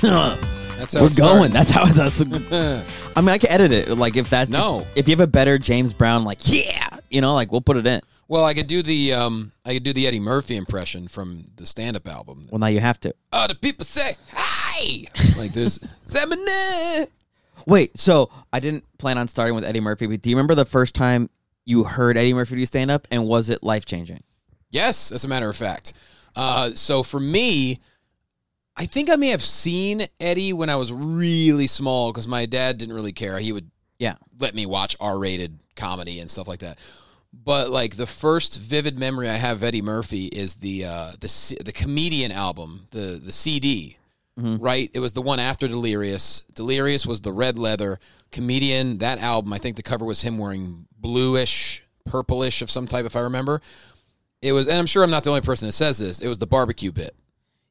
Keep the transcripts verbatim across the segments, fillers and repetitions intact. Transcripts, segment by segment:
That's how we're going. Started. That's how. That's. A, I mean, I can edit it. Like if that. No. If, if you have a better James Brown, like yeah, you know, like we'll put it in. Well, I could do the um, I could do the Eddie Murphy impression from the stand-up album. Well, now you have to. Oh, the people say hi. Like there's Zemini. Wait, so I didn't plan on starting with Eddie Murphy, but do you remember the first time you heard Eddie Murphy do stand-up, and was it life-changing? Yes, as a matter of fact. Uh, so for me, I think I may have seen Eddie when I was really small because my dad didn't really care. He would yeah. let me watch R-rated comedy and stuff like that. But like the first vivid memory I have of Eddie Murphy is the uh, the C- the Comedian album, the the C D, mm-hmm. right? It was the one after Delirious. Delirious was the red leather. Comedian, that album, I think the cover was him wearing bluish, purplish of some type, if I remember. It was, and I'm sure I'm not the only person that says this. It was the barbecue bit.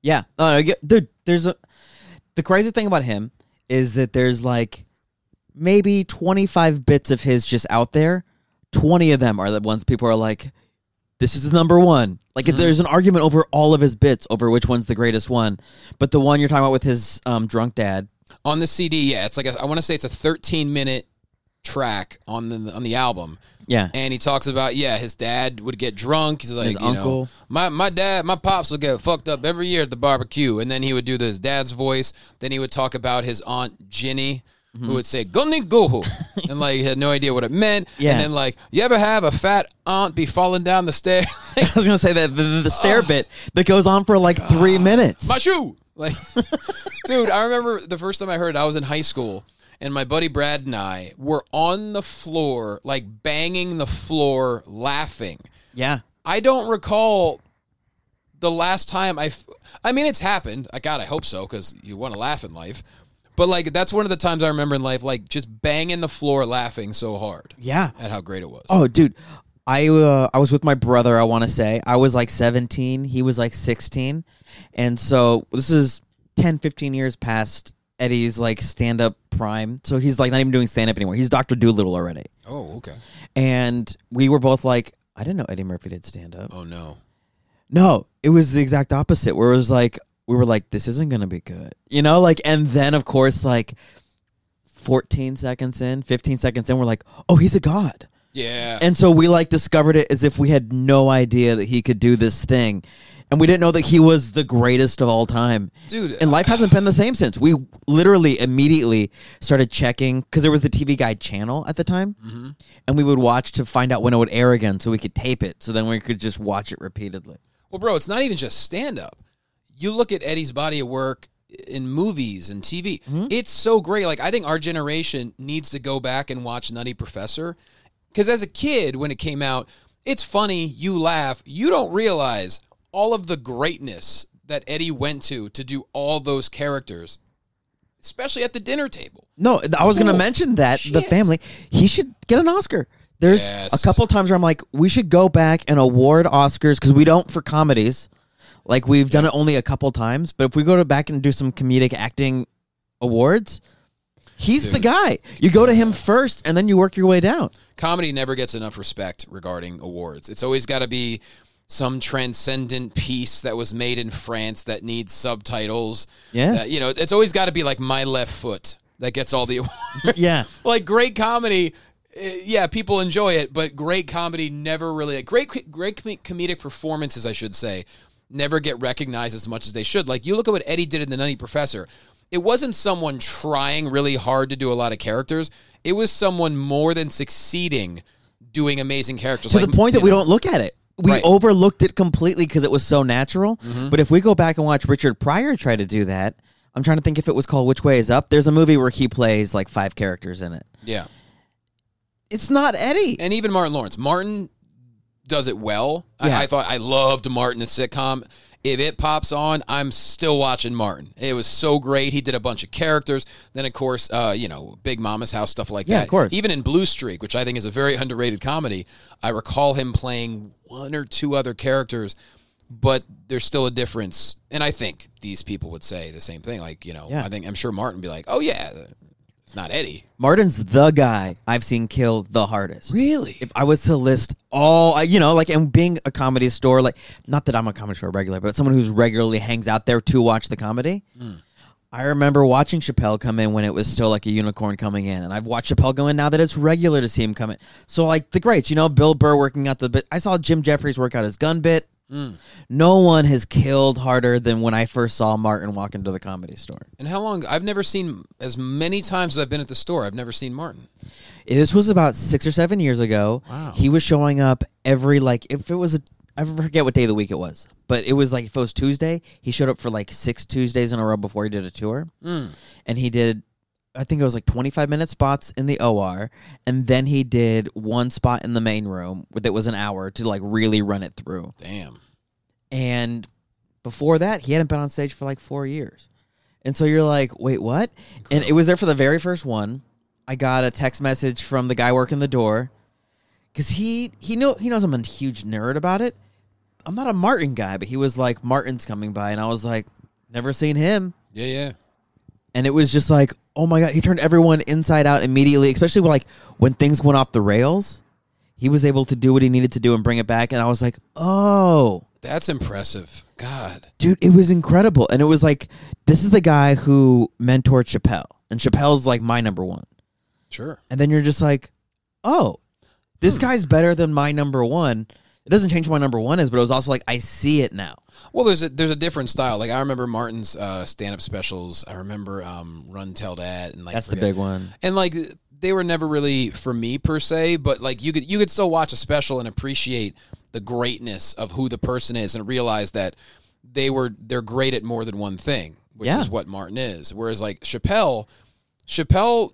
Yeah, uh, dude. There's a the crazy thing about him is that there's like maybe twenty-five bits of his just out there. twenty of them are the ones people are like, this is number one. Like mm-hmm. there's an argument over all of his bits over which one's the greatest one. But the one you're talking about with his um, drunk dad. On the C D, yeah. It's like, a, I want to say it's a thirteen minute track on the on the album. Yeah. And he talks about, yeah, his dad would get drunk. He's like, his you uncle. Know, my, my dad, my pops would get fucked up every year at the barbecue. And then he would do his dad's voice. Then he would talk about his aunt Ginny. Mm-hmm. Who would say "Goni gohu," and like had no idea what it meant. Yeah. And then like, you ever have a fat aunt be falling down the stair? I was gonna say that the, the, the stair oh. bit that goes on for like three oh. minutes. My shoe, like, dude. I remember the first time I heard it, I was in high school, and my buddy Brad and I were on the floor, like banging the floor, laughing. Yeah, I don't recall the last time I. F- I mean, it's happened. I God, I hope so, because you want to laugh in life. But, like, that's one of the times I remember in life, like, just banging the floor laughing so hard. Yeah. At how great it was. Oh, dude. I uh, I was with my brother, I want to say. I was, like, seventeen. He was, like, sixteen. And so this is ten, fifteen years past Eddie's, like, stand-up prime. So he's, like, not even doing stand-up anymore. He's Doctor Doolittle already. Oh, okay. And we were both like, I didn't know Eddie Murphy did stand-up. Oh, no. No. It was the exact opposite, where it was, like, we were like, this isn't going to be good. You know, like, and then, of course, like, fourteen seconds in, fifteen seconds in, we're like, oh, he's a god. Yeah. And so we, like, discovered it as if we had no idea that he could do this thing. And we didn't know that he was the greatest of all time. Dude. And life hasn't been the same since. We literally immediately started checking, because there was the T V Guide channel at the time. Mm-hmm. And we would watch to find out when it would air again so we could tape it. So then we could just watch it repeatedly. Well, bro, it's not even just stand-up. You look at Eddie's body of work in movies and T V. Mm-hmm. It's so great. Like, I think our generation needs to go back and watch Nutty Professor. Because as a kid, when it came out, it's funny. You laugh. You don't realize all of the greatness that Eddie went to to do all those characters, especially at the dinner table. No, I was going to mention that. Shit. The family. He should get an Oscar. There's yes. a couple times where I'm like, we should go back and award Oscars because we don't for comedies. Like, we've done yeah. it only a couple times, but if we go to back and do some comedic acting awards, he's Dude. the guy. You go to him first, and then you work your way down. Comedy never gets enough respect regarding awards. It's always got to be some transcendent piece that was made in France that needs subtitles. Yeah. That, you know, it's always got to be, like, My Left Foot that gets all the awards. Yeah. Like, great comedy... Yeah, people enjoy it, but great comedy never really... Great great comedic performances, I should say, never get recognized as much as they should. Like, you look at what Eddie did in The Nutty Professor. It wasn't someone trying really hard to do a lot of characters. It was someone more than succeeding doing amazing characters. To like, the point that know. we don't look at it. We right. overlooked it completely because it was so natural. Mm-hmm. But if we go back and watch Richard Pryor try to do that, I'm trying to think if it was called Which Way Is Up. There's a movie where he plays, like, five characters in it. Yeah. It's not Eddie. And even Martin Lawrence. Martin does it well. Yeah. I, I thought I loved Martin, the sitcom. If it pops on, I'm still watching Martin. It was so great. He did a bunch of characters. Then, of course, uh, you know, Big Mama's House, stuff like yeah, that. Yeah, of course. Even in Blue Streak, which I think is a very underrated comedy, I recall him playing one or two other characters, but there's still a difference. And I think these people would say the same thing. Like, you know, yeah. I think I'm sure Martin would be like, oh, yeah, it's not Eddie. Martin's the guy I've seen kill the hardest. Really? If I was to list all, you know, like, and being a comedy store, like, not that I'm a comedy store regular, but someone who's regularly hangs out there to watch the comedy, mm. I remember watching Chappelle come in when it was still like a unicorn coming in, and I've watched Chappelle go in now that it's regular to see him come in. So like the greats, you know, Bill Burr working out the bit. I saw Jim Jefferies work out his gun bit. Mm. No one has killed harder than when I first saw Martin walk into the Comedy Store. And how long? I've never seen as many times as I've been at the store. I've never seen Martin. This was about six or seven years ago. Wow. He was showing up every like if it was a. I forget what day of the week it was, but it was like if it was Tuesday, he showed up for like six Tuesdays in a row before he did a tour. Mm. And he did, I think it was like twenty-five minute spots in the O R, and then he did one spot in the main room that was an hour to like really run it through. Damn. And before that, he hadn't been on stage for like four years. And so you're like, wait, what? Cool. And it was there for the very first one. I got a text message from the guy working the door because he, he, knew, he knows I'm a huge nerd about it. I'm not a Martin guy, but he was like, Martin's coming by. And I was like, never seen him. Yeah, yeah. And it was just like, oh my God, he turned everyone inside out immediately, especially when, like, when things went off the rails. He was able to do what he needed to do and bring it back. And I was like, oh. That's impressive. God. Dude, it was incredible. And it was like, this is the guy who mentored Chappelle. And Chappelle's like my number one. Sure. And then you're just like, oh, this hmm. guy's better than my number one. It doesn't change what my number one is, but it was also like, I see it now. Well, there's a, there's a different style. Like, I remember Martin's uh, stand-up specials. I remember um, Run, Tell Dad. And, like, that's forget. the big one. And, like, they were never really for me, per se, but, like, you could you could still watch a special and appreciate the greatness of who the person is and realize that they were, they're great at more than one thing, which yeah. is what Martin is. Whereas, like, Chappelle, Chappelle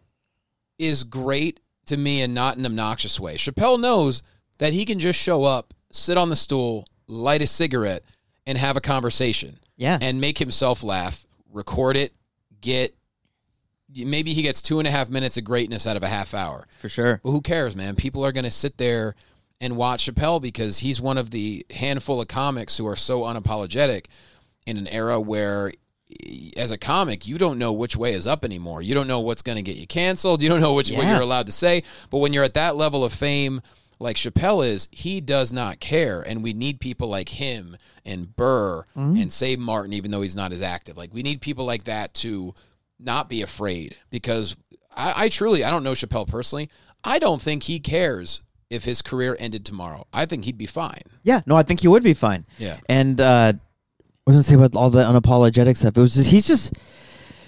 is great to me and not an obnoxious way. Chappelle knows that he can just show up, sit on the stool, light a cigarette, and have a conversation. Yeah. And make himself laugh, record it, get... Maybe he gets two and a half minutes of greatness out of a half hour. For sure. But who cares, man? People are going to sit there and watch Chappelle because he's one of the handful of comics who are so unapologetic in an era where, as a comic, you don't know which way is up anymore. You don't know what's going to get you canceled. You don't know which yeah. what you're allowed to say. But when you're at that level of fame... like Chappelle is, he does not care, and we need people like him and Burr mm-hmm. and Save Martin, even though he's not as active. Like, we need people like that to not be afraid, because I, I truly, I don't know Chappelle personally. I don't think he cares if his career ended tomorrow. I think he'd be fine. Yeah, no, I think he would be fine. Yeah, and uh, I was gonna say about all that unapologetic stuff. It was just, he's just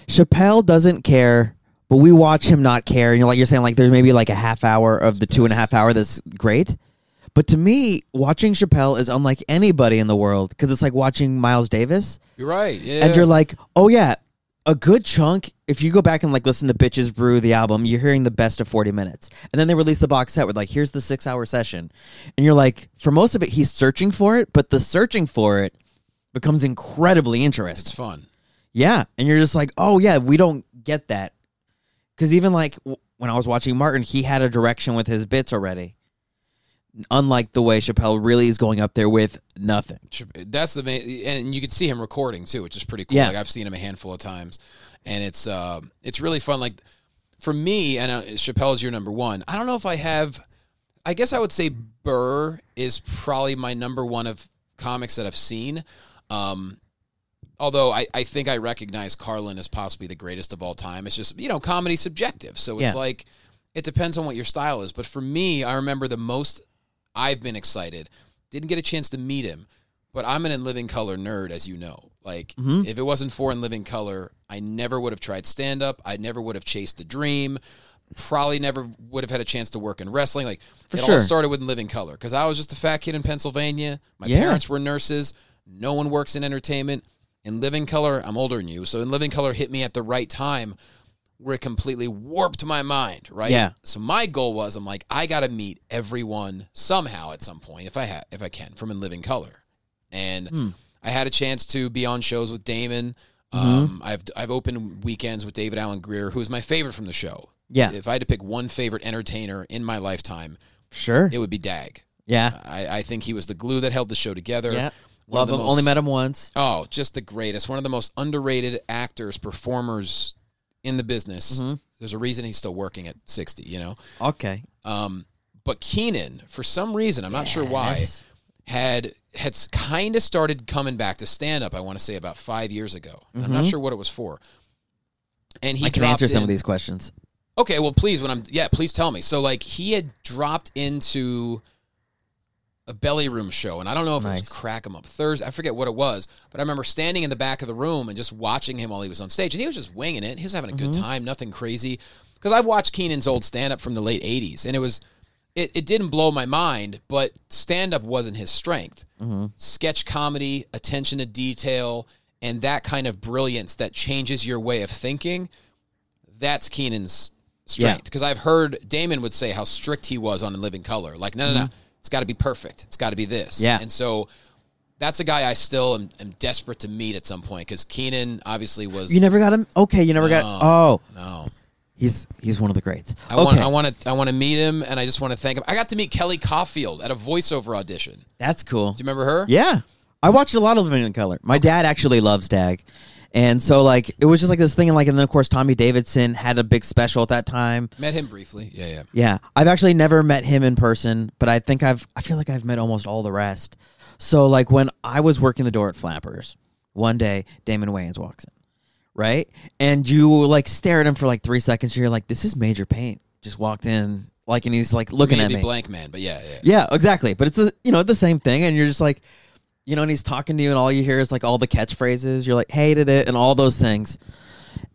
Chappelle doesn't care. But we watch him not care. You know, like you're saying, like there's maybe like a half hour of the two and a half hour that's great. But to me, watching Chappelle is unlike anybody in the world because it's like watching Miles Davis. You're right. Yeah. And you're like, oh, yeah, a good chunk. If you go back and like listen to Bitches Brew, the album, you're hearing the best of forty minutes. And then they release the box set with like, here's the six hour session. And you're like, for most of it, he's searching for it. But the searching for it becomes incredibly interesting. It's fun. Yeah. And you're just like, oh, yeah, we don't get that. Because even, like, when I was watching Martin, he had a direction with his bits already. Unlike the way Chappelle really is going up there with nothing. That's the main... And you can see him recording, too, which is pretty cool. Yeah. Like, I've seen him a handful of times. And it's uh, it's really fun. Like, for me, and uh, Chappelle's your number one, I don't know if I have... I guess I would say Burr is probably my number one of comics that I've seen. Um Although I, I think I recognize Carlin as possibly the greatest of all time. It's just, you know, comedy's subjective. So it's yeah. like, it depends on what your style is. But for me, I remember the most I've been excited. Didn't get a chance to meet him. But I'm an In Living Color nerd, as you know. Like, mm-hmm. if it wasn't for In Living Color, I never would have tried stand-up. I never would have chased the dream. Probably never would have had a chance to work in wrestling. Like, for it sure. all started with In Living Color. Because I was just a fat kid in Pennsylvania. My yeah. parents were nurses. No one works in entertainment. In Living Color, I'm older than you, so In Living Color hit me at the right time where it completely warped my mind, right? Yeah. So my goal was, I'm like, I got to meet everyone somehow at some point, if I ha- if I can, from In Living Color. And mm. I had a chance to be on shows with Damon. Mm-hmm. Um, I've I've opened weekends with David Alan Greer, who is my favorite from the show. Yeah. If I had to pick one favorite entertainer in my lifetime, sure, it would be Dag. Yeah. I, I think he was the glue that held the show together. Yeah. One Love him. Most, only met him once. Oh, just the greatest. One of the most underrated actors, performers in the business. Mm-hmm. There's a reason he's still working at sixty, you know? Okay. Um, but Keenen, for some reason, I'm yes. not sure why, had had kind of started coming back to stand-up, I want to say, about five years ago. Mm-hmm. I'm not sure what it was for. And he I can answer in, some of these questions. Okay, well, please, when I'm yeah, please tell me. So, like, he had dropped into a Belly Room show, and I don't know if nice. it was Crack 'Em Up Thursday. I forget what it was, but I remember standing in the back of the room and just watching him while he was on stage, and he was just winging it. He was having a good mm-hmm. time, nothing crazy. Because I've watched Keenan's old stand-up from the late eighties, and it was it, it didn't blow my mind, but stand-up wasn't his strength. Mm-hmm. Sketch comedy, attention to detail, and that kind of brilliance that changes your way of thinking, that's Keenan's strength. Because yeah. I've heard Damon would say how strict he was on In Living Color. Like, no, no, mm-hmm. no. It's got to be perfect. It's got to be this. Yeah. And so that's a guy I still am, am desperate to meet at some point because Keenen obviously was... You never got him? Okay, you never no, got... Oh. No. He's he's one of the greats. I okay. want I want to I want to meet him, and I just want to thank him. I got to meet Kelly Caulfield at a voiceover audition. That's cool. Do you remember her? Yeah. I watched a lot of Living in Color. My okay. dad actually loves D A G. And so, like, it was just like this thing. And, like, and then, of course, Tommy Davidson had a big special at that time. Met him briefly. Yeah, yeah. Yeah. I've actually never met him in person, but I think I've, I feel like I've met almost all the rest. So, like, when I was working the door at Flappers, one day, Damon Wayans walks in, right? And you, like, stare at him for, like, three seconds. And you're like, this is major pain. Just walked in, like, and he's, like, looking Maybe at me. Blank man, but yeah, yeah. Yeah, exactly. But it's, the, you know, the same thing. And you're just like, you know, and he's talking to you, and all you hear is, like, all the catchphrases. You're like, hated it, and all those things.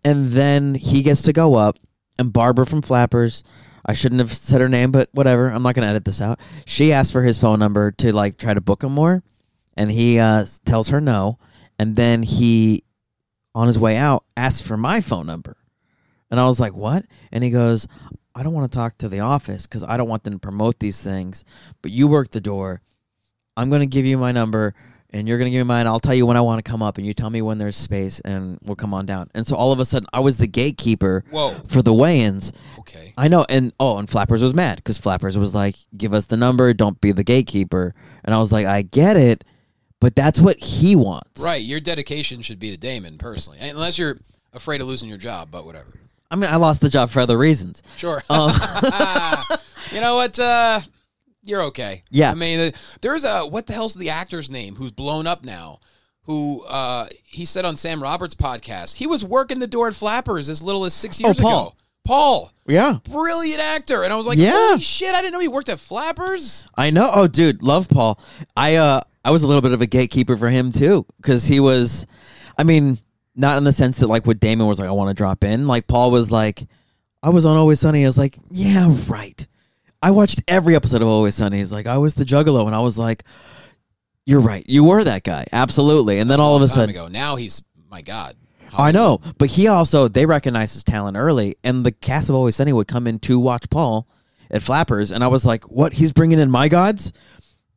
And then he gets to go up, and Barbara from Flappers, I shouldn't have said her name, but whatever. I'm not going to edit this out. She asked for his phone number to, like, try to book him more, and he uh, tells her no. And then he, on his way out, asks for my phone number. And I was like, what? And he goes, I don't want to talk to the office because I don't want them to promote these things, but you work the door. I'm going to give you my number, and you're going to give me mine. I'll tell you when I want to come up, and you tell me when there's space, and we'll come on down. And so all of a sudden, I was the gatekeeper Whoa. for the Wayans. Okay. I know, and oh, and Flappers was mad, because Flappers was like, give us the number, don't be the gatekeeper. And I was like, I get it, but that's what he wants. Right, your dedication should be to Damon, personally, unless you're afraid of losing your job, but whatever. I mean, I lost the job for other reasons. Sure. Um, you know what, uh... You're okay. Yeah. I mean, there's a, what the hell's the actor's name who's blown up now, who uh, he said on Sam Roberts' podcast, he was working the door at Flappers as little as six years oh, Paul. ago. Paul. Yeah. Brilliant actor. And I was like, yeah. holy shit, I didn't know he worked at Flappers. I know. Oh, dude, love Paul. I, uh, I was a little bit of a gatekeeper for him, too, because he was, I mean, not in the sense that, like, what Damon was like, I want to drop in. Like, Paul was like, I was on Always Sunny. I was like, yeah, right. I watched every episode of Always Sunny. He's like, I was the juggalo. And I was like, you're right. You were that guy. Absolutely. And then all of a sudden. Ago. Now he's, my God. Hollywood. I know. But he also, they recognized his talent early. And the cast of Always Sunny would come in to watch Paul at Flappers. And I was like, what? He's bringing in my gods?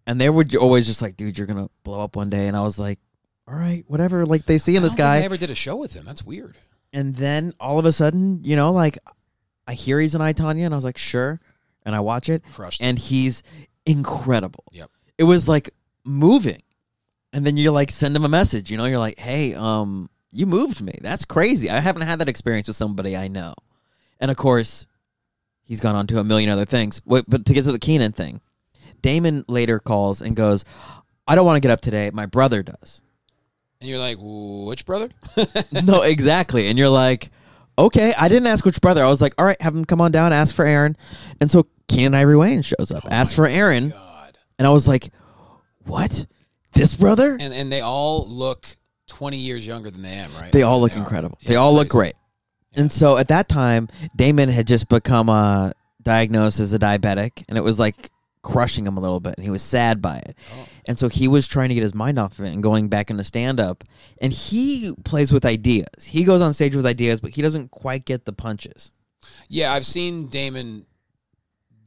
And they were always just like, dude, you're going to blow up one day. And I was like, all right, whatever. Like they see in this guy. I never did a show with him. That's weird. And then all of a sudden, you know, like I hear he's an I, Tonya. And I was like, sure. And I watch it, Crushed. and he's incredible. Yep. It was, like, moving. And then you, like, send him a message. You know, you're like, hey, um, you moved me. That's crazy. I haven't had that experience with somebody I know. And, of course, he's gone on to a million other things. Wait, but to get to the Keenen thing, Damon later calls and goes, I don't want to get up today. My brother does. And you're like, which brother? No, exactly. And you're like, okay. I didn't ask which brother. I was like, all right, have him come on down, ask for Aaron. And so, Keenen Ivory Wayans shows up, oh asks for Aaron, God. and I was like, what? This brother? And and they all look twenty years younger than they am, right? They all look they incredible. Yeah, they all crazy. look great. Yeah. And so at that time, Damon had just become uh, diagnosed as a diabetic, and it was like crushing him a little bit, and he was sad by it. Oh. And so he was trying to get his mind off of it and going back into stand-up, and he plays with ideas. He goes on stage with ideas, but he doesn't quite get the punches. Yeah, I've seen Damon...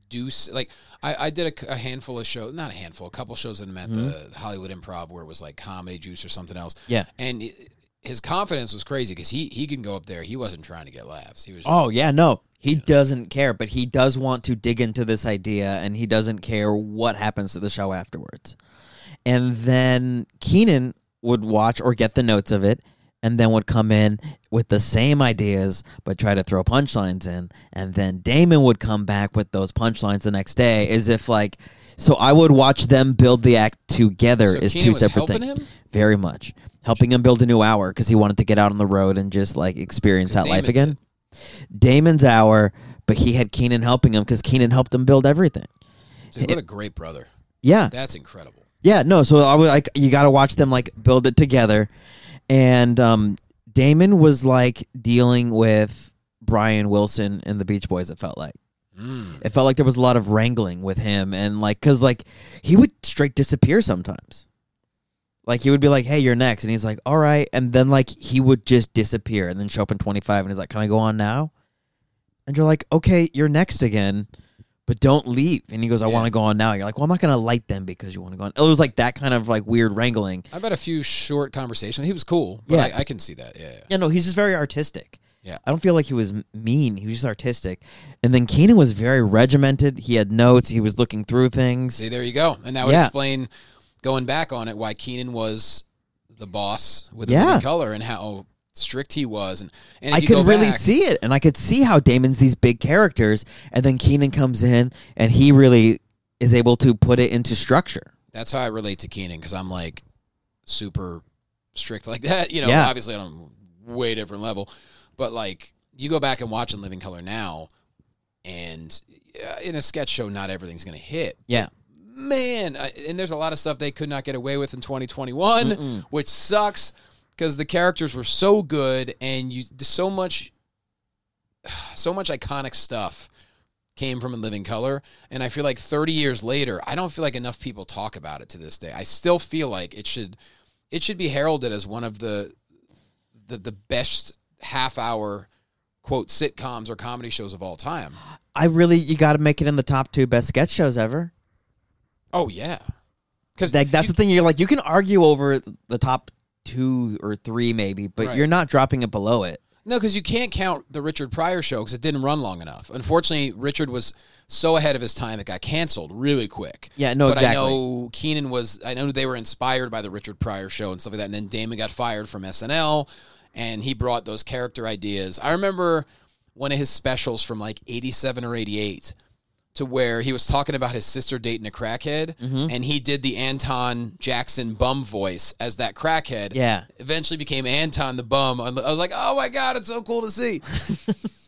Do like I, I did a, a handful of shows, not a handful, a couple shows that I'm at mm-hmm. the Hollywood Improv where it was like Comedy Juice or something else. Yeah, and it, his confidence was crazy because he he can go up there. He wasn't trying to get laughs. He was. Just, oh yeah, no, he you know. doesn't care, but he does want to dig into this idea, and he doesn't care what happens to the show afterwards. And then Keenen would watch or get the notes of it, and then would come in with the same ideas, but try to throw punchlines in. And then Damon would come back with those punchlines the next day as if, like, So I would watch them build the act together so as Keenen two was separate helping things. Him? Very much. Helping him build a new hour because he wanted to get out on the road and just like experience that Damon's life again. Damon's hour, but he had Keenen helping him because Keenen helped him build everything. Dude, what it, a great brother. Yeah. That's incredible. Yeah, no, so I was like, you got to watch them like build it together. And um, Damon was like dealing with Brian Wilson and the Beach Boys, it felt like. Mm. It felt like there was a lot of wrangling with him. And like, because like he would straight disappear sometimes. Like he would be like, hey, you're next. And he's like, all right. And then like he would just disappear and then show up in twenty-five. And he's like, can I go on now? And you're like, okay, you're next again. But don't leave. And he goes, I yeah. want to go on now. You're like, well, I'm not going to light them because you want to go on. It was like that kind of like weird wrangling. I've had a few short conversations. He was cool. But yeah. I, I can see that. Yeah, yeah. Yeah, no, he's just very artistic. Yeah. I don't feel like he was mean. He was just artistic. And then Keenen was very regimented. He had notes. He was looking through things. See, there you go. And that would yeah. explain, going back on it, why Keenen was the boss with the yeah. color and how strict he was, and, and I could really back, see it, and I could see how Damon's these big characters, and then Keenen comes in and he really is able to put it into structure. That's how I relate to Keenen, because I'm like super strict like that, you know. Yeah. Obviously on a way different level, but like you go back and watch In Living Color now, and in a sketch show not everything's gonna hit. Yeah. Man, and there's a lot of stuff they could not get away with in twenty twenty-one. Mm-mm. Which sucks. Because the characters were so good, and you so much, so much iconic stuff came from In Living Color, and I feel like thirty years later, I don't feel like enough people talk about it to this day. I still feel like it should, it should be heralded as one of the, the the best half hour, quote, sitcoms or comedy shows of all time. I really, you got to make it in the top two best sketch shows ever. Oh yeah, because that, that's you, the thing. You're like, you can argue over the top two or three maybe, but right. You're not dropping it below it. No, because you can't count the Richard Pryor show because it didn't run long enough. Unfortunately, Richard was so ahead of his time it got canceled really quick. Yeah, no, but exactly. But I know Keenen was, I know they were inspired by the Richard Pryor show and stuff like that, and then Damon got fired from S N L, and he brought those character ideas. I remember one of his specials from like eighty-seven or eighty-eight to where he was talking about his sister dating a crackhead, mm-hmm. and he did the Anton Jackson bum voice as that crackhead. Yeah. Eventually became Anton the bum. I was like, oh my God, it's so cool to see.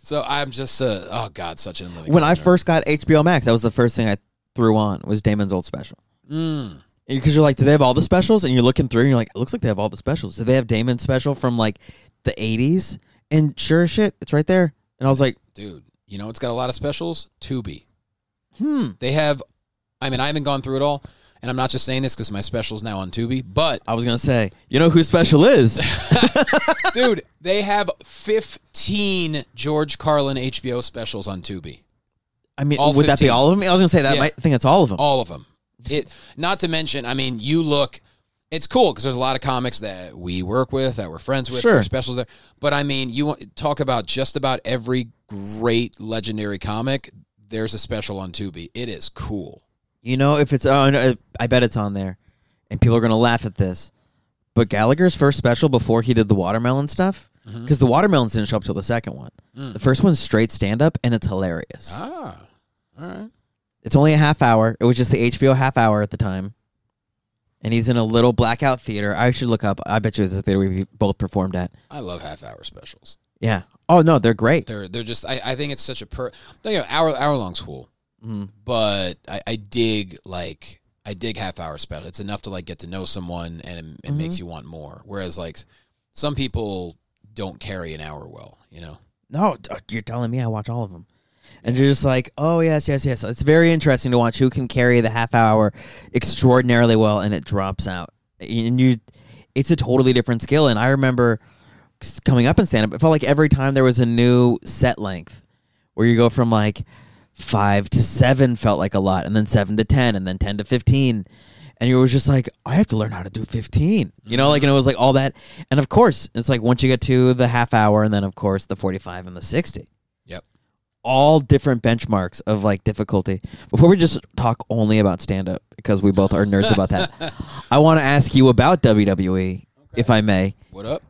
So I'm just, uh, oh God, such an unlimited. When character. I first got H B O Max, that was the first thing I threw on was Damon's old special. Mm. Because you're like, do they have all the specials? And you're looking through and you're like, it looks like they have all the specials. Do they have Damon's special from like the eighties? And sure as shit, it's right there. And I was like, dude, you know it's got a lot of specials? Tubi. Hmm. They have, I mean, I haven't gone through it all, and I'm not just saying this because my special's now on Tubi, but... I was going to say, you know who special is? Dude, they have fifteen George Carlin H B O specials on Tubi. I mean, all would fifteen. That be all of them? I was going to say, that. Yeah. Might, I think that's all of them. All of them. It. Not to mention, I mean, you look... It's cool because there's a lot of comics that we work with, that we're friends with, sure. specials there. But, I mean, you talk about just about every great legendary comic... There's a special on Tubi. It is cool. You know, if it's on, uh, I bet it's on there, and people are going to laugh at this, but Gallagher's first special before he did the watermelon stuff, because mm-hmm. the watermelons didn't show up till the second one. Mm. The first one's straight stand-up, and it's hilarious. Ah, all right. It's only a half hour. It was just the H B O half hour at the time, and he's in a little blackout theater. I should look up. I bet you it's a theater we both performed at. I love half-hour specials. Yeah. Oh no, they're great. They're they're just. I, I think it's such a per. You know, hour hour long's cool, mm. but I, I dig like I dig half hour special. It's enough to like get to know someone, and it, it mm-hmm. makes you want more. Whereas like some people don't carry an hour well. You know. No, you're telling me I watch all of them, and yeah. you're just like, oh yes, yes, yes. It's very interesting to watch who can carry the half hour extraordinarily well, and it drops out, and you. It's a totally different skill, and I remember. Coming up in stand-up, it felt like every time there was a new set length where you go from like five to seven felt like a lot, and then seven to ten, and then ten to fifteen, and you were just like, I have to learn how to do fifteen, you know, like, and it was like all that, and of course it's like once you get to the half hour, and then of course the forty-five and the sixty, yep, all different benchmarks of like difficulty. Before we just talk only about stand-up because we both are nerds about that, I want to ask you about W W E, okay. If I may. What up?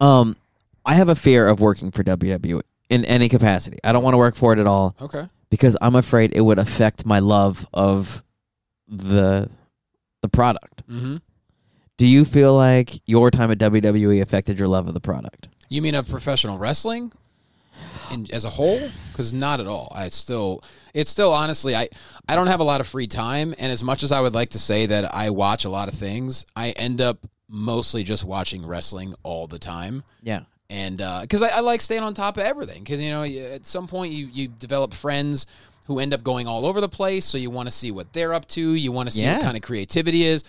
Um, I have a fear of working for W W E in any capacity. I don't want to work for it at all. Okay. Because I'm afraid it would affect my love of the the product. Mm-hmm. Do you feel like your time at W W E affected your love of the product? You mean of professional wrestling in, as a whole? Because not at all. I still, it's still honestly, I, I don't have a lot of free time. And as much as I would like to say that I watch a lot of things, I end up mostly just watching wrestling all the time. Yeah. And because uh, I, I like staying on top of everything. Because, you know, you, at some point you, you develop friends who end up going all over the place. So you want to see what they're up to. You want to see yeah. what kind of creativity is.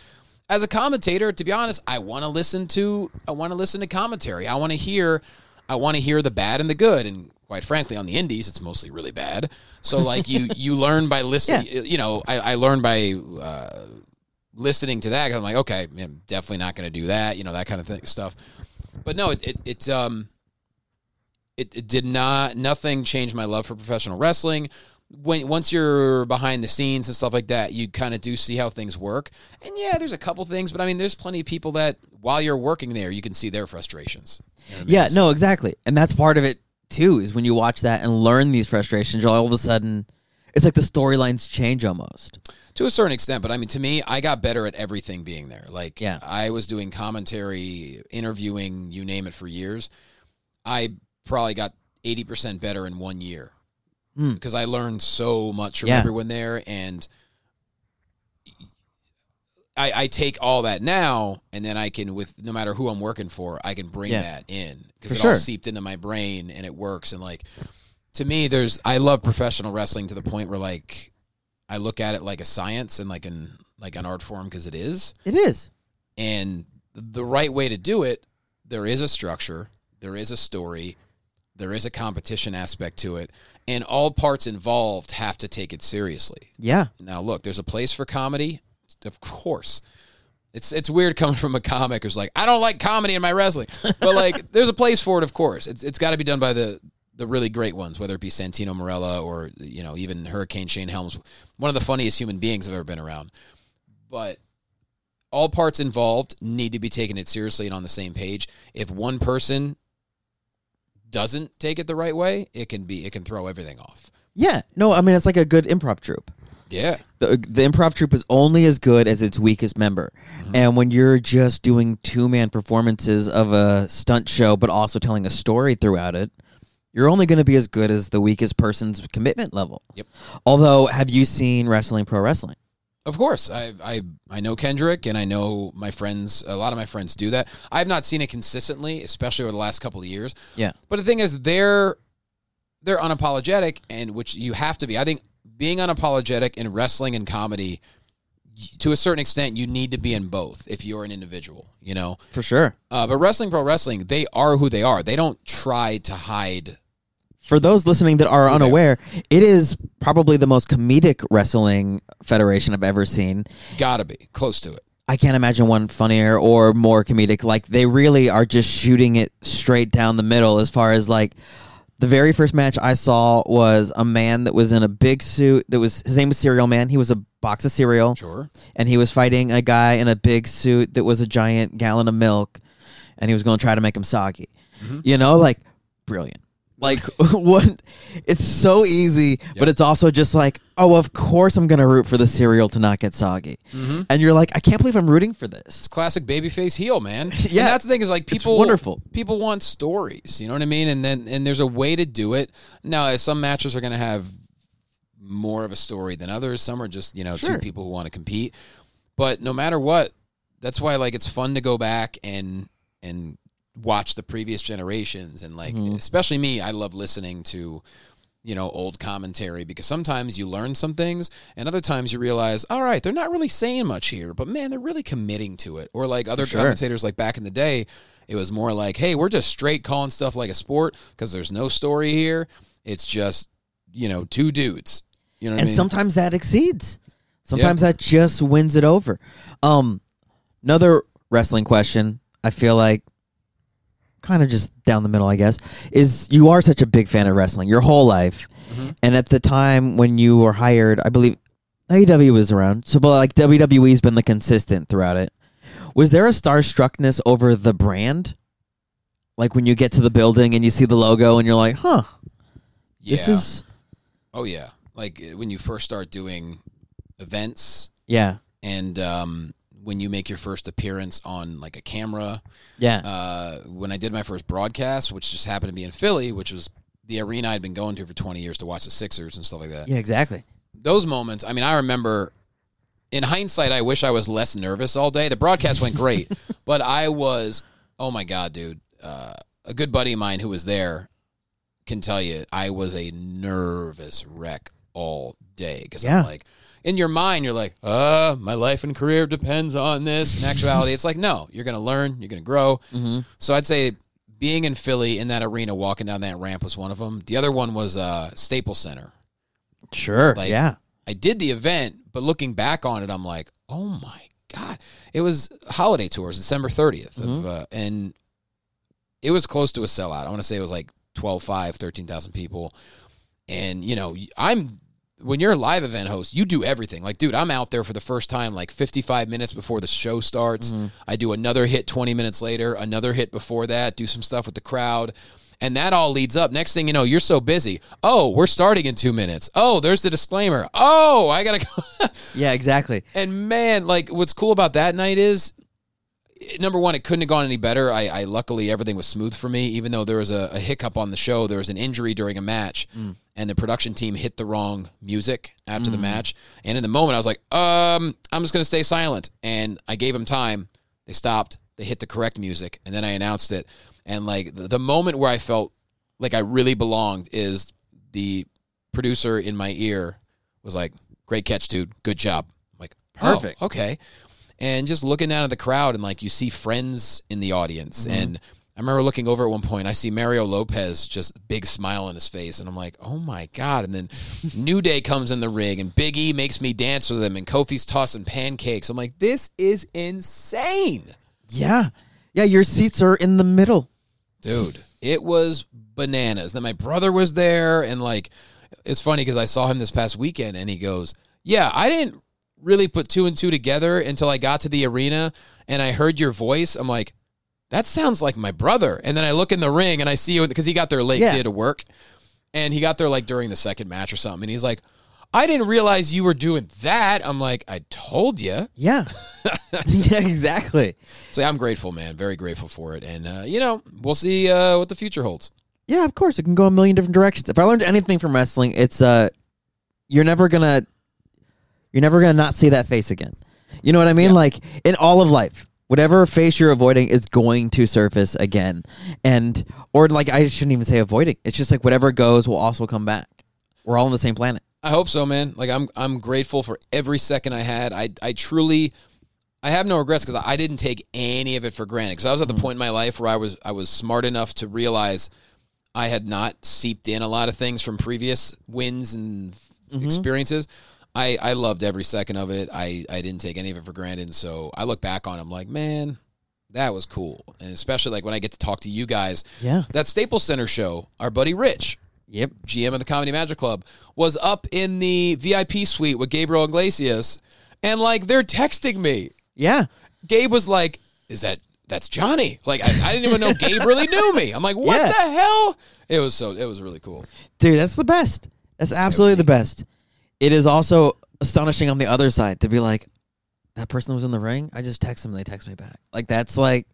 As a commentator, to be honest, I want to listen to I want to listen to commentary. I want to hear I want to hear the bad and the good, and quite frankly, on the indies, it's mostly really bad. So like you you learn by listening. Yeah. You know, I, I learned by uh, listening to that. 'Cause I'm like, okay, I'm definitely not going to do that. You know, that kind of thing stuff. But no, it it, it um it, it did not nothing changed my love for professional wrestling. When once you're behind the scenes and stuff like that, you kind of do see how things work. And yeah, there's a couple things, but I mean, there's plenty of people that while you're working there, you can see their frustrations. You know what I mean? Yeah, so, no, exactly. And that's part of it too, is when you watch that and learn these frustrations, all of a sudden, it's like the storylines change almost. To a certain extent, but I mean, to me, I got better at everything being there. Like, yeah. I was doing commentary, interviewing, you name it, for years. I probably got eighty percent better in one year. Because I learned so much from yeah. everyone there, and I, I take all that now, and then I can, with no matter who I'm working for, I can bring yeah. that in because it sure. all seeped into my brain and it works. And like to me, there's I love professional wrestling to the point where like I look at it like a science and like an like an art form because it is, it is, and the right way to do it. There is a structure, there is a story, there is a competition aspect to it. And all parts involved have to take it seriously. Yeah. Now, look, there's a place for comedy, of course. It's it's weird coming from a comic who's like, I don't like comedy in my wrestling. But, like, there's a place for it, of course. It's It's got to be done by the, the really great ones, whether it be Santino Marella or, you know, even Hurricane Shane Helms, one of the funniest human beings I've ever been around. But all parts involved need to be taking it seriously and on the same page. If one person doesn't take it the right way, it can be it can throw everything off. Yeah. No, I mean, it's like a good improv troupe. Yeah. The, the improv troupe is only as good as its weakest member. Mm-hmm. And when you're just doing two-man performances of a stunt show but also telling a story throughout it, you're only going to be as good as the weakest person's commitment level. Yep. Although, have you seen wrestling, pro wrestling? Of course. I I I know Kendrick, and I know my friends, a lot of my friends do that. I've not seen it consistently, especially over the last couple of years. Yeah. But the thing is, they're they're unapologetic, and which you have to be. I think being unapologetic in wrestling and comedy, to a certain extent, you need to be in both if you're an individual, you know? For sure. Uh, but wrestling, pro wrestling, they are who they are. They don't try to hide. For those listening that are unaware, it is probably the most comedic wrestling federation I've ever seen. Gotta be. Close to it. I can't imagine one funnier or more comedic. Like, they really are just shooting it straight down the middle as far as, like, the very first match I saw was a man that was in a big suit. That was his name was Cereal Man. He was a box of cereal. Sure. And he was fighting a guy in a big suit that was a giant gallon of milk, and he was going to try to make him soggy. Mm-hmm. You know, like, brilliant. Like, what? It's so easy, yep. but it's also just like, oh, of course I'm going to root for the cereal to not get soggy. Mm-hmm. And you're like, I can't believe I'm rooting for this. It's classic babyface heel, man. Yeah. And that's the thing is, like, people, it's wonderful. People want stories, you know what I mean? And then and there's a way to do it. Now, some matches are going to have more of a story than others. Some are just, you know, sure. two people who want to compete. But no matter what, that's why, like, it's fun to go back and and. watch the previous generations, and like mm-hmm. especially me, I love listening to, you know, old commentary, because sometimes you learn some things and other times you realize, all right, they're not really saying much here, but man, they're really committing to it. Or like other sure. commentators, like back in the day, it was more like, hey, we're just straight calling stuff like a sport because there's no story here. It's just, you know, two dudes. You know what and I mean? Sometimes that exceeds. Sometimes yep. that just wins it over. Um, another wrestling question, I feel like kind of just down the middle, I guess, is you are such a big fan of wrestling your whole life. Mm-hmm. And at the time when you were hired, I believe A E W was around. So, but like W W E's been the consistent throughout it. Was there a starstruckness over the brand? Like when you get to the building and you see the logo and you're like, huh, yeah. this is. Oh yeah. Like when you first start doing events Yeah. And um, when you make your first appearance on like a camera. Yeah. Uh, when I did my first broadcast, which just happened to be in Philly, which was the arena I'd been going to for twenty years to watch the Sixers and stuff like that. Yeah, exactly. Those moments, I mean, I remember, in hindsight, I wish I was less nervous all day. The broadcast went great, but I was, oh my God, dude. Uh, a good buddy of mine who was there can tell you I was a nervous wreck all day because yeah. I'm like, in your mind, you're like, uh, my life and career depends on this. In actuality, it's like, no, you're going to learn, you're going to grow. Mm-hmm. So I'd say being in Philly in that arena, walking down that ramp was one of them. The other one was uh, Staples Center. Sure, like, yeah. I did the event, but looking back on it, I'm like, oh my God. It was holiday tours, December thirtieth. Mm-hmm. Of, uh, and it was close to a sellout. I want to say it was like twelve, five, thirteen thousand people. And, you know, I'm when you're a live event host, you do everything. Like, dude, I'm out there for the first time like fifty-five minutes before the show starts. Mm-hmm. I do another hit twenty minutes later, another hit before that, do some stuff with the crowd. And that all leads up. Next thing you know, you're so busy. Oh, we're starting in two minutes. Oh, there's the disclaimer. Oh, I got to go. Yeah, exactly. And man, like what's cool about that night is, number one, it couldn't have gone any better. I, I luckily, everything was smooth for me, even though there was a, a hiccup on the show. There was an injury during a match, mm. and the production team hit the wrong music after mm. the match. And in the moment, I was like, um, I'm just going to stay silent. And I gave them time. They stopped. They hit the correct music. And then I announced it. And, like, the moment where I felt like I really belonged is the producer in my ear was like, great catch, dude. Good job. I'm like, perfect. Oh, okay. And just looking down at the crowd and, like, you see friends in the audience. Mm-hmm. And I remember looking over at one point. I see Mario Lopez, just big smile on his face. And I'm like, oh, my God. And then New Day comes in the ring. And Big E makes me dance with him. And Kofi's tossing pancakes. I'm like, this is insane. Yeah. Yeah, your seats are in the middle. Dude, it was bananas. Then my brother was there, and like, it's funny because I saw him this past weekend, and he goes, yeah, I didn't really put two and two together until I got to the arena, and I heard your voice. I'm like, that sounds like my brother. And then I look in the ring, and I see you, because he got there late, yeah. so he had to work, and he got there like during the second match or something, and he's like, I didn't realize you were doing that. I'm like, I told you. Yeah. Yeah, exactly. So I'm grateful, man. Very grateful for it. And, uh, you know, we'll see uh, what the future holds. Yeah, of course. It can go a million different directions. If I learned anything from wrestling, it's uh, you're never going to you're never gonna not see that face again. You know what I mean? Yeah. Like in all of life, whatever face you're avoiding is going to surface again. And or like I shouldn't even say avoiding. It's just like whatever goes will also come back. We're all on the same planet. I hope so, man. Like I'm I'm grateful for every second I had. I I truly I have no regrets because I didn't take any of it for granted. Because I was at the point in my life where I was I was smart enough to realize I had not seeped in a lot of things from previous wins and mm-hmm. experiences. I, I loved every second of it. I, I didn't take any of it for granted. And so I look back on it, I'm like, man, that was cool. And especially like when I get to talk to you guys. Yeah. That Staples Center show, our buddy Rich. Yep. G M of the Comedy Magic Club was up in the V I P suite with Gabriel Iglesias. And like they're texting me. Yeah. Gabe was like, is that, that's Johnny. Like, I, I didn't even know Gabe really knew me. I'm like, what yeah. the hell? It was so, it was really cool. Dude, that's the best. That's absolutely the best. It is also astonishing on the other side to be like, that person was in the ring. I just text them and they text me back. Like, that's like,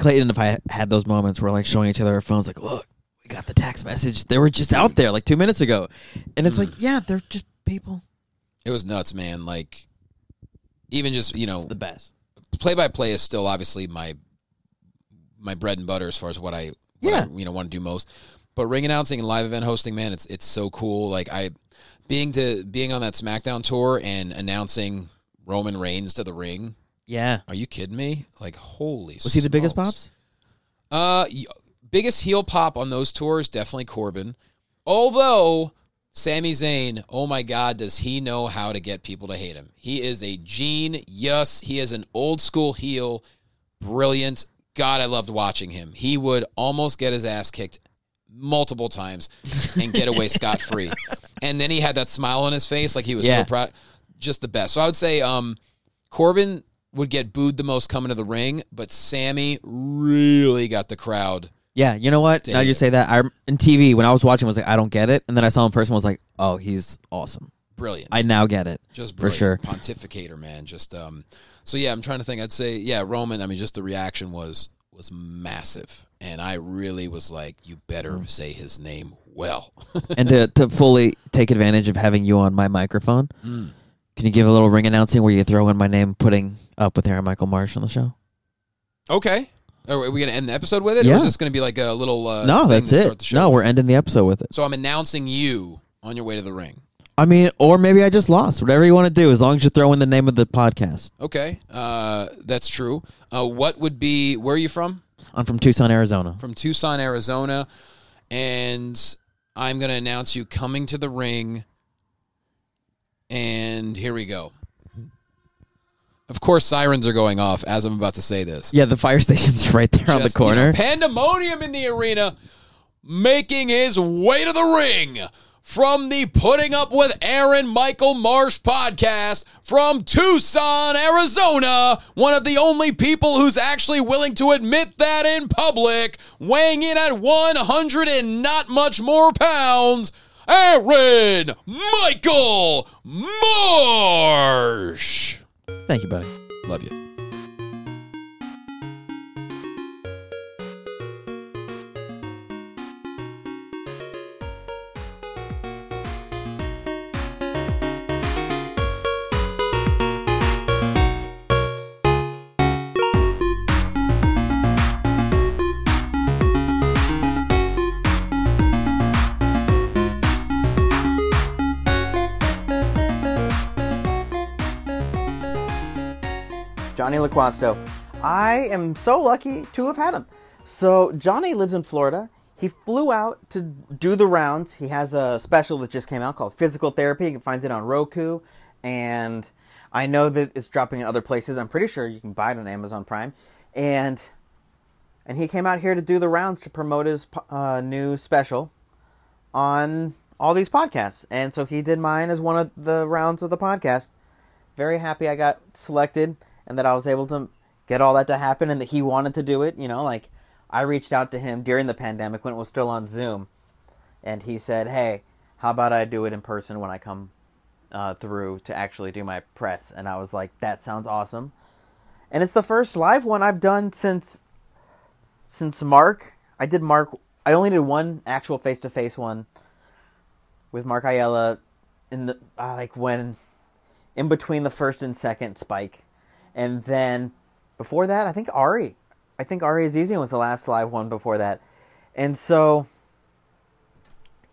Clayton, if I had those moments where like showing each other our phones, like, look, we got the text message. They were just out there like two minutes ago. And it's mm. like, yeah, they're just people. It was nuts, man. Like, even just, you know, it's the best. Play-by-play is still obviously my my bread and butter as far as what I, what yeah. I you know want to do most. But ring announcing and live event hosting, man, it's it's so cool. Like I being to being on that SmackDown tour and announcing Roman Reigns to the ring. Yeah. Are you kidding me? Like holy shit. Was smokes. He the biggest pops? Uh biggest heel pop on those tours, definitely Corbin. Although Sami Zayn, oh my God, does he know how to get people to hate him. He is a genius. He is an old school heel. Brilliant. God, I loved watching him. He would almost get his ass kicked multiple times and get away scot-free. And then he had that smile on his face like he was yeah. so proud. Just the best. So I would say um, Corbin would get booed the most coming to the ring, but Sami really got the crowd. Yeah, you know what? Damn. Now you say that. I in T V, when I was watching, I was like, I don't get it. And then I saw him in person, I was like, oh, he's awesome. brilliant. I now get it. Just brilliant. For sure. Pontificator, man. Just um. So yeah, I'm trying to think. I'd say yeah, Roman. I mean, just the reaction was was massive, and I really was like, you better say his name well. And to to fully take advantage of having you on my microphone, mm. can you give a little ring announcing where you throw in my name, putting up with Aaron Michael Marsh on the show? Okay. Are we going to end the episode with it? Yeah. Or is this going to be like a little uh, no, thing that's to start it. the show? No, we're ending the episode with it. So I'm announcing you on your way to the ring. I mean, or maybe I just lost. Whatever you want to do, as long as you throw in the name of the podcast. Okay, uh, that's true. Uh, what would be, where are you from? I'm from Tucson, Arizona. From Tucson, Arizona. And I'm going to announce you coming to the ring. And here we go. Of course, sirens are going off as I'm about to say this. Yeah, the fire station's right there just, on the corner. You know, pandemonium in the arena, making his way to the ring from the Putting Up with Aaron Michael Marsh podcast from Tucson, Arizona. One of the only people who's actually willing to admit that in public, weighing in at one hundred and not much more pounds, Aaron Michael Marsh. Thank you, buddy. Love you. Johnny Quasto. I am so lucky to have had him. So Johnny lives in Florida. He flew out to do the rounds. He has a special that just came out called Physical Therapy. You can find it on Roku. And I know that it's dropping in other places. I'm pretty sure you can buy it on Amazon Prime. And and he came out here to do the rounds to promote his uh, new special on all these podcasts. And so he did mine as one of the rounds of the podcast. Very happy I got selected. And that I was able to get all that to happen and that he wanted to do it. You know, like, I reached out to him during the pandemic when it was still on Zoom. And he said, hey, how about I do it in person when I come uh, through to actually do my press? And I was like, that sounds awesome. And it's the first live one I've done since since Mark. I did Mark. I only did one actual face-to-face one with Mark Ayala in the, uh, like, when, in between the first and second spike. And then before that, I think Ari. I think Ari Azizian was the last live one before that. And so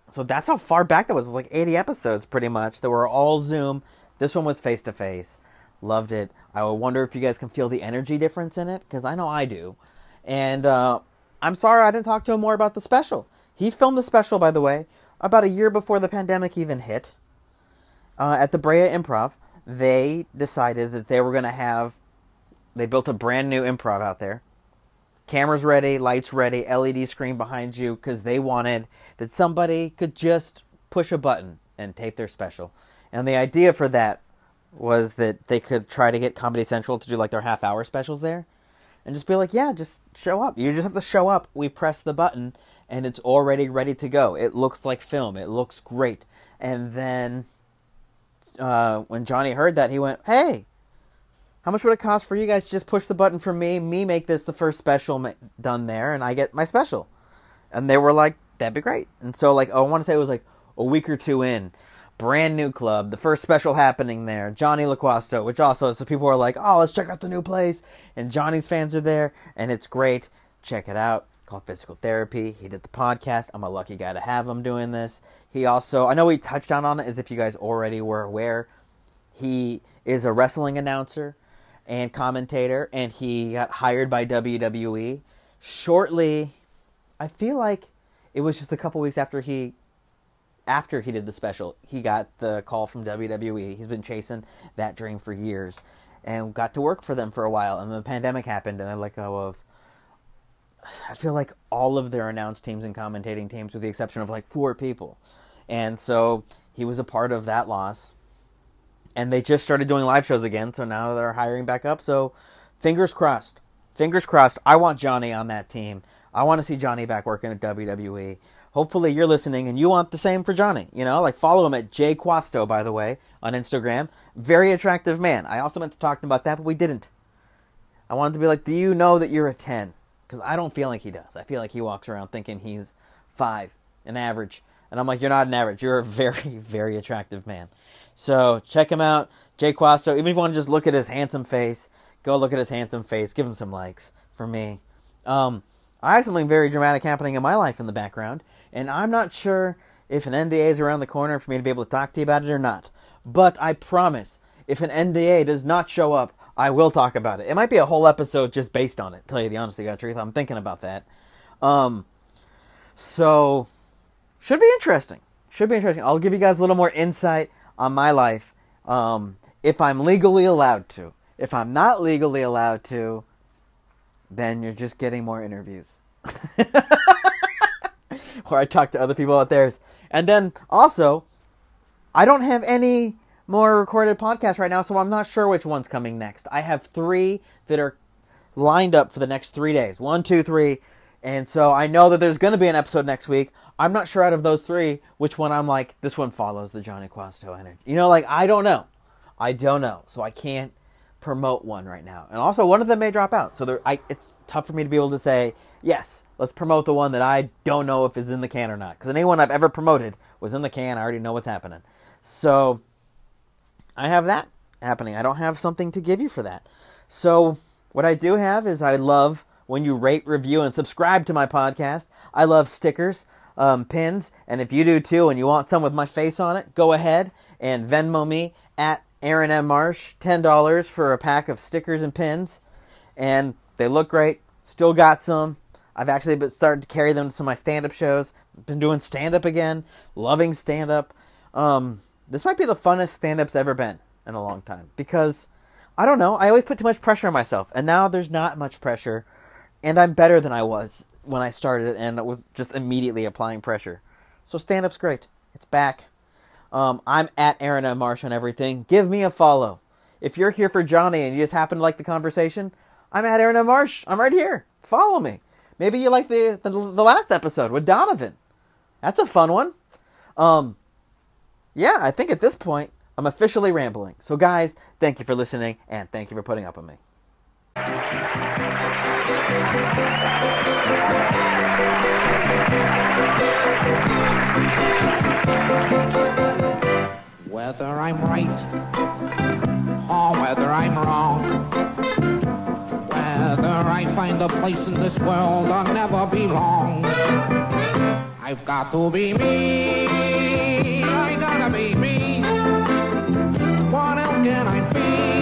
so that's how far back that was. It was like eighty episodes pretty much that were all Zoom. This one was face-to-face. Loved it. I wonder if you guys can feel the energy difference in it, because I know I do. And uh, I'm sorry I didn't talk to him more about the special. He filmed the special, by the way, about a year before the pandemic even hit uh, at the Brea Improv. They decided that they were going to have, they built a brand new improv out there. Cameras ready, lights ready, L E D screen behind you, because they wanted that somebody could just push a button and tape their special. And the idea for that was that they could try to get Comedy Central to do like their half hour specials there and just be like, yeah, just show up. You just have to show up. We press the button and it's already ready to go. It looks like film. It looks great. And then Uh, when Johnny heard that, he went, hey, how much would it cost for you guys to just push the button for me, me make this the first special ma- done there, and I get my special? And they were like, that'd be great. And so, like, oh, I want to say it was like a week or two in, brand new club, the first special happening there, Johnny Quasto, which also, so people are like, oh, let's check out the new place, and Johnny's fans are there, and it's great. Check it out. Called Physical Therapy. He did the podcast. I'm a lucky guy to have him doing this. He also, I know we touched on it as if you guys already were aware. He is a wrestling announcer and commentator, and he got hired by W W E shortly. I feel like it was just a couple weeks after he after he did the special. He got the call from W W E. He's been chasing that dream for years and got to work for them for a while. And then the pandemic happened, and they let go of I feel like all of their announced teams and commentating teams with the exception of like four people. And so he was a part of that loss. And they just started doing live shows again, so now they're hiring back up. So fingers crossed. Fingers crossed. I want Johnny on that team. I want to see Johnny back working at W W E. hopefully you're listening and you want the same for Johnny. You know, like, follow him at Jay Quasto, by the way, on Instagram. Very attractive man. I also meant to talk to him about that, but we didn't. I wanted to be like, do you know that you're a ten? Because I don't feel like he does. I feel like he walks around thinking he's five, an average. And I'm like, you're not an average. You're a very, very attractive man. So check him out, Jay Quasto. Even if you want to just look at his handsome face, go look at his handsome face. Give him some likes for me. Um, I have something very dramatic happening in my life in the background. And I'm not sure if an N D A is around the corner for me to be able to talk to you about it or not. But I promise, if an N D A does not show up, I will talk about it. It might be a whole episode just based on it, tell you the honest to God truth. I'm thinking about that. Um, so... Should be interesting. Should be interesting. I'll give you guys a little more insight on my life, um, if I'm legally allowed to. If I'm not legally allowed to, then you're just getting more interviews. Or I talk to other people about theirs. And then also, I don't have any more recorded podcasts right now, so I'm not sure which one's coming next. I have three that are lined up for the next three days. One, two, three. And so I know that there's going to be an episode next week. I'm not sure out of those three which one I'm like, this one follows the Johnny Quasto energy. You know, like, I don't know. I don't know. So I can't promote one right now. And also, one of them may drop out. So there, I, it's tough for me to be able to say, yes, let's promote the one that I don't know if is in the can or not. Because anyone I've ever promoted was in the can. I already know what's happening. So I have that happening. I don't have something to give you for that. So what I do have is I love... when you rate, review, and subscribe to my podcast. I love stickers, um, pins, and if you do too and you want some with my face on it, go ahead and Venmo me at Aaron M. Marsh, ten dollars for a pack of stickers and pins. And they look great. Still got some. I've actually been started to carry them to my stand-up shows. Been doing stand-up again. Loving stand-up. Um, this might be the funnest stand-up's ever been in a long time. Because, I don't know, I always put too much pressure on myself. And now there's not much pressure. And I'm better than I was when I started and was just immediately applying pressure. So stand-up's great. It's back. Um, I'm at Aaron M. Marsh on everything. Give me a follow. If you're here for Johnny and you just happen to like the conversation, I'm at Aaron M. Marsh. I'm right here. Follow me. Maybe you like the, the, the last episode with Donovan. That's a fun one. Um, yeah, I think at this point, I'm officially rambling. So guys, thank you for listening and thank you for putting up with me. Whether I'm right or whether I'm wrong, whether I find a place in this world I'll never belong, I've got to be me, I gotta be me, what else can I be?